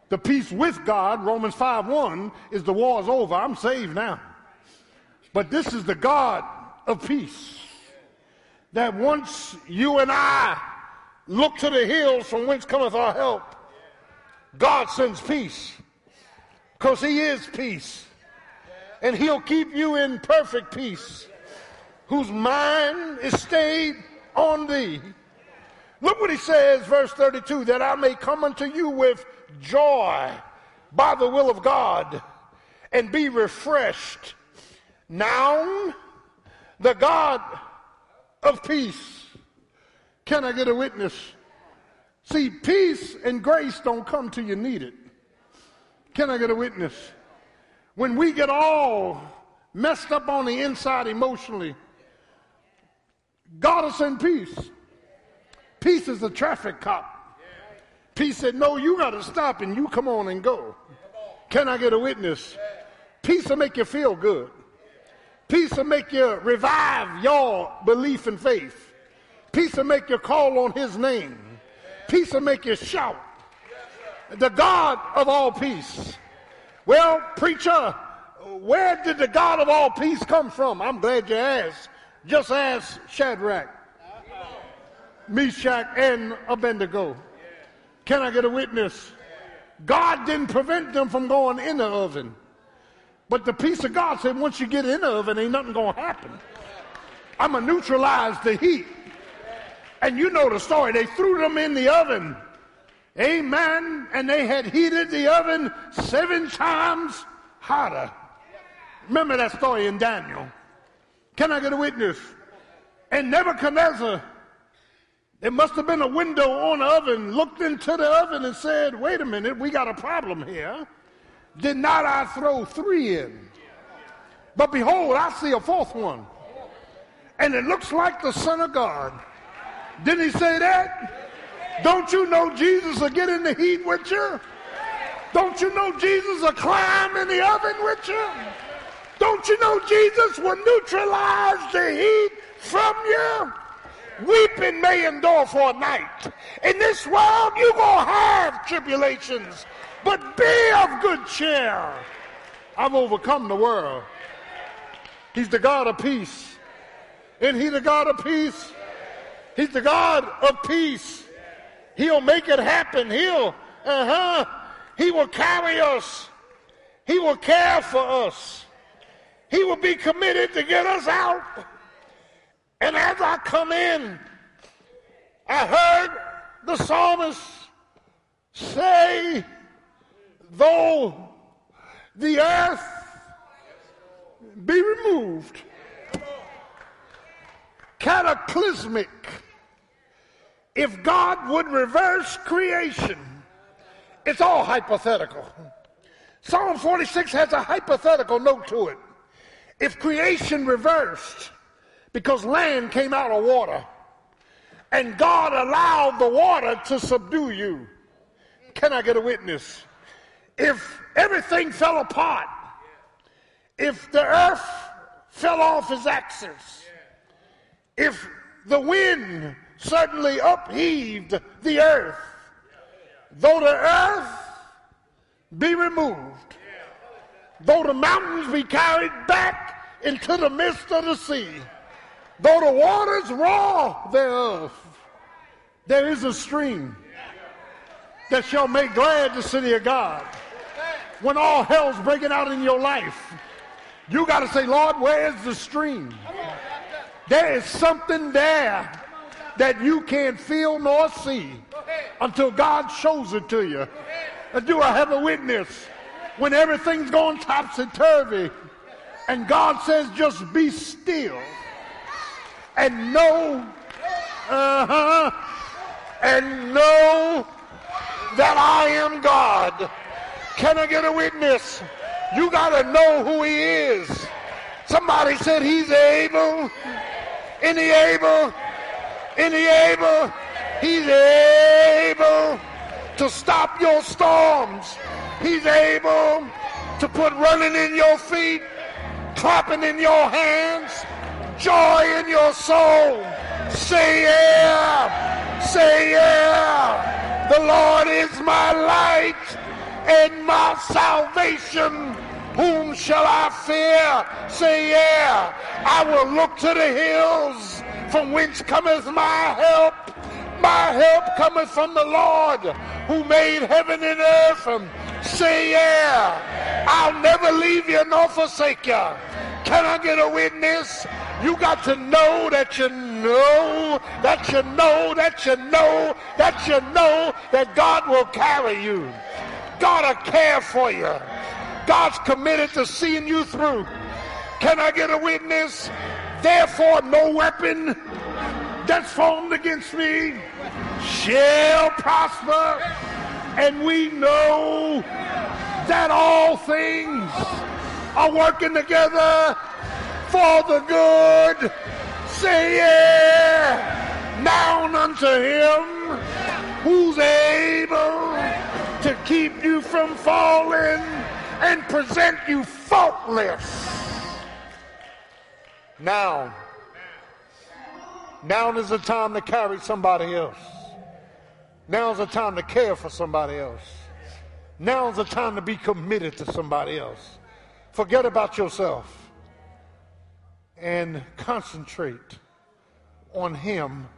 The peace with God, Romans 5:1, is the war is over. I'm saved now. But this is the God of peace. That once you and I look to the hills from whence cometh our help, God sends peace. Because he is peace. And he'll keep you in perfect peace, whose mind is stayed on thee. Look what he says, verse 32, that I may come unto you with joy by the will of God and be refreshed. Now, the God of peace. Can I get a witness? See, peace and grace don't come till you need it. Can I get a witness? When we get all messed up on the inside emotionally, God will send peace. Peace is a traffic cop. Peace said, no, you got to stop and you come on and go. Can I get a witness? Peace will make you feel good. Peace will make you revive your belief and faith. Peace will make you call on his name. Peace will make you shout. The God of all peace. Well, preacher, where did the God of all peace come from? I'm glad you asked. Just ask Shadrach, Meshach, and Abednego. Can I get a witness? God didn't prevent them from going in the oven. But the peace of God said once you get in the oven, ain't nothing going to happen. I'm going to neutralize the heat. And you know the story. They threw them in the oven. Amen. And they had heated the oven 7 times hotter. Remember that story in Daniel. Can I get a witness? And Nebuchadnezzar, there must have been a window on the oven, looked into the oven and said, wait a minute, we got a problem here. Did not I throw 3 in? But behold, I see a 4th one. And it looks like the Son of God. Didn't he say that? Don't you know Jesus will get in the heat with you? Don't you know Jesus will climb in the oven with you? Don't you know Jesus will neutralize the heat from you? Weeping may endure for a night. In this world, you're going to have tribulations, but be of good cheer. I've overcome the world. He's the God of peace. Isn't he the God of peace? He's the God of peace. He'll make it happen. He will carry us. He will care for us. He will be committed to get us out. And as I come in, I heard the psalmist say, though the earth be removed, cataclysmic, if God would reverse creation. It's all hypothetical. Psalm 46 has a hypothetical note to it. If creation reversed because land came out of water and God allowed the water to subdue you, can I get a witness? If everything fell apart, if the earth fell off its axis, if the wind suddenly upheaved the earth, though the earth be removed, though the mountains be carried back into the midst of the sea, though the waters roar thereof, there is a stream that shall make glad the city of God. When all hell's breaking out in your life, you got to say, Lord, where is the stream? There is something there that you can't feel nor see until God shows it to you. Do I have a witness? When everything's going topsy-turvy and God says just be still and know, that I am God. Can I get a witness? You got to know who he is. Somebody said he's able. Isn't he able? Isn't he able? He's able to stop your storms. He's able to put running in your feet, clapping in your hands, joy in your soul. Say yeah, say yeah. The Lord is my light and my salvation. Whom shall I fear? Say yeah. I will look to the hills from whence cometh my help. My help cometh from the Lord who made heaven and earth. Say yeah. I'll never leave you nor forsake you. Can I get a witness? You got to know that you know, that you know, that you know, that you know that God will carry you. God will care for you. God's committed to seeing you through. Can I get a witness? Therefore, no weapon that's formed against me shall prosper. And we know that all things are working together for the good. Say yeah. Now unto him who's able to keep you from falling and present you faultless. Now. Now is the time to carry somebody else. Now is the time to care for somebody else. Now is the time to be committed to somebody else. Forget about yourself and concentrate on Him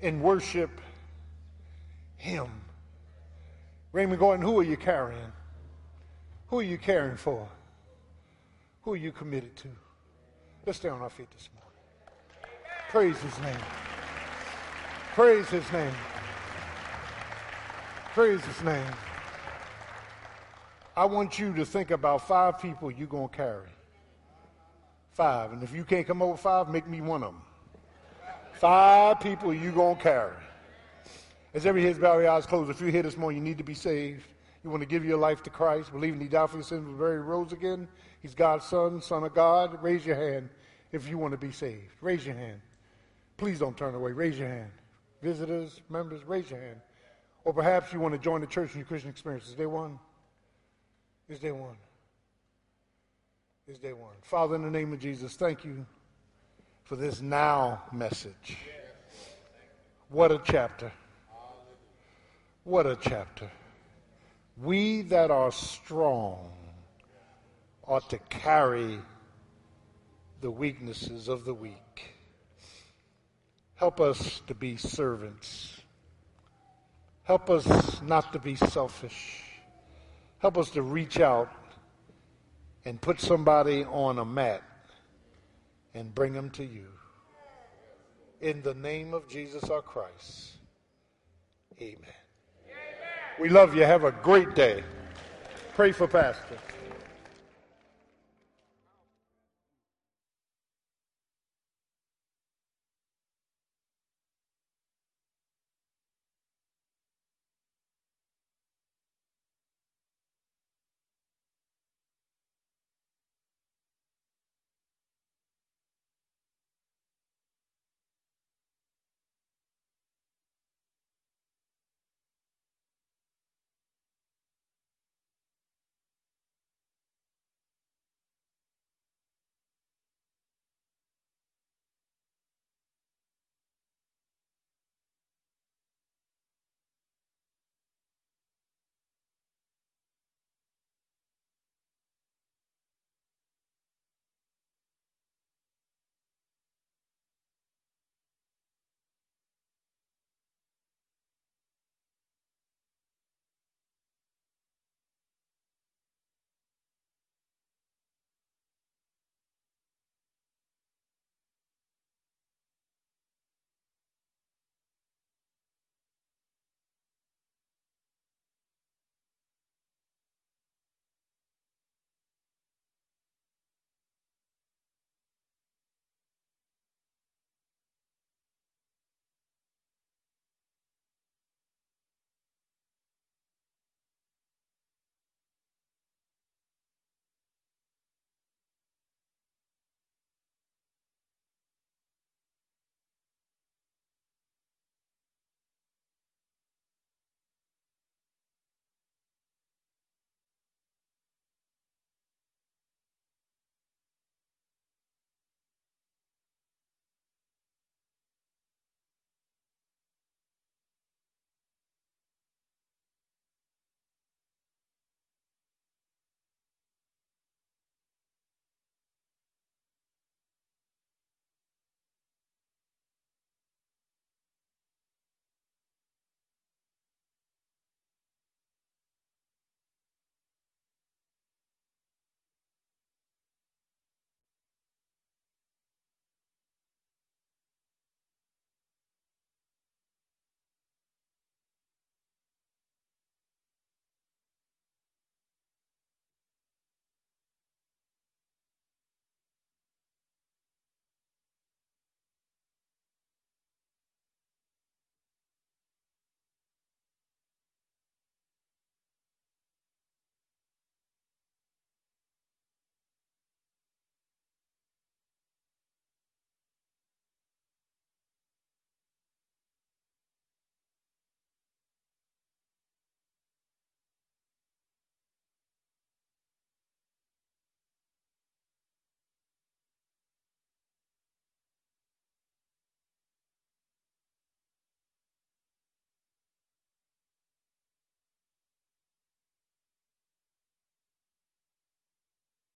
and worship Him. Raymond Gordon, who are you carrying? Who are you caring for? Who are you committed to? Let's stay on our feet this morning. Praise His name. Praise His name. Praise His name. I want you to think about 5 people you're going to carry. 5. And if you can't come up with 5, make me one of them. 5 people you're going to carry. As every head's bowed, eyes closed, if you're here this morning, you need to be saved. You want to give your life to Christ, believing He died for your sins, was buried, rose again. He's God's Son, Son of God. Raise your hand if you want to be saved. Raise your hand. Please don't turn away. Raise your hand. Visitors, members, raise your hand. Or perhaps you want to join the church in your Christian experience. Is there one? Is there one? Is there one? Father, in the name of Jesus, thank you for this now message. What a chapter. What a chapter. We that are strong ought to carry the weaknesses of the weak. Help us to be servants. Help us not to be selfish. Help us to reach out and put somebody on a mat and bring them to you. In the name of Jesus our Christ, amen. Amen. We love you. Have a great day. Pray for Pastor.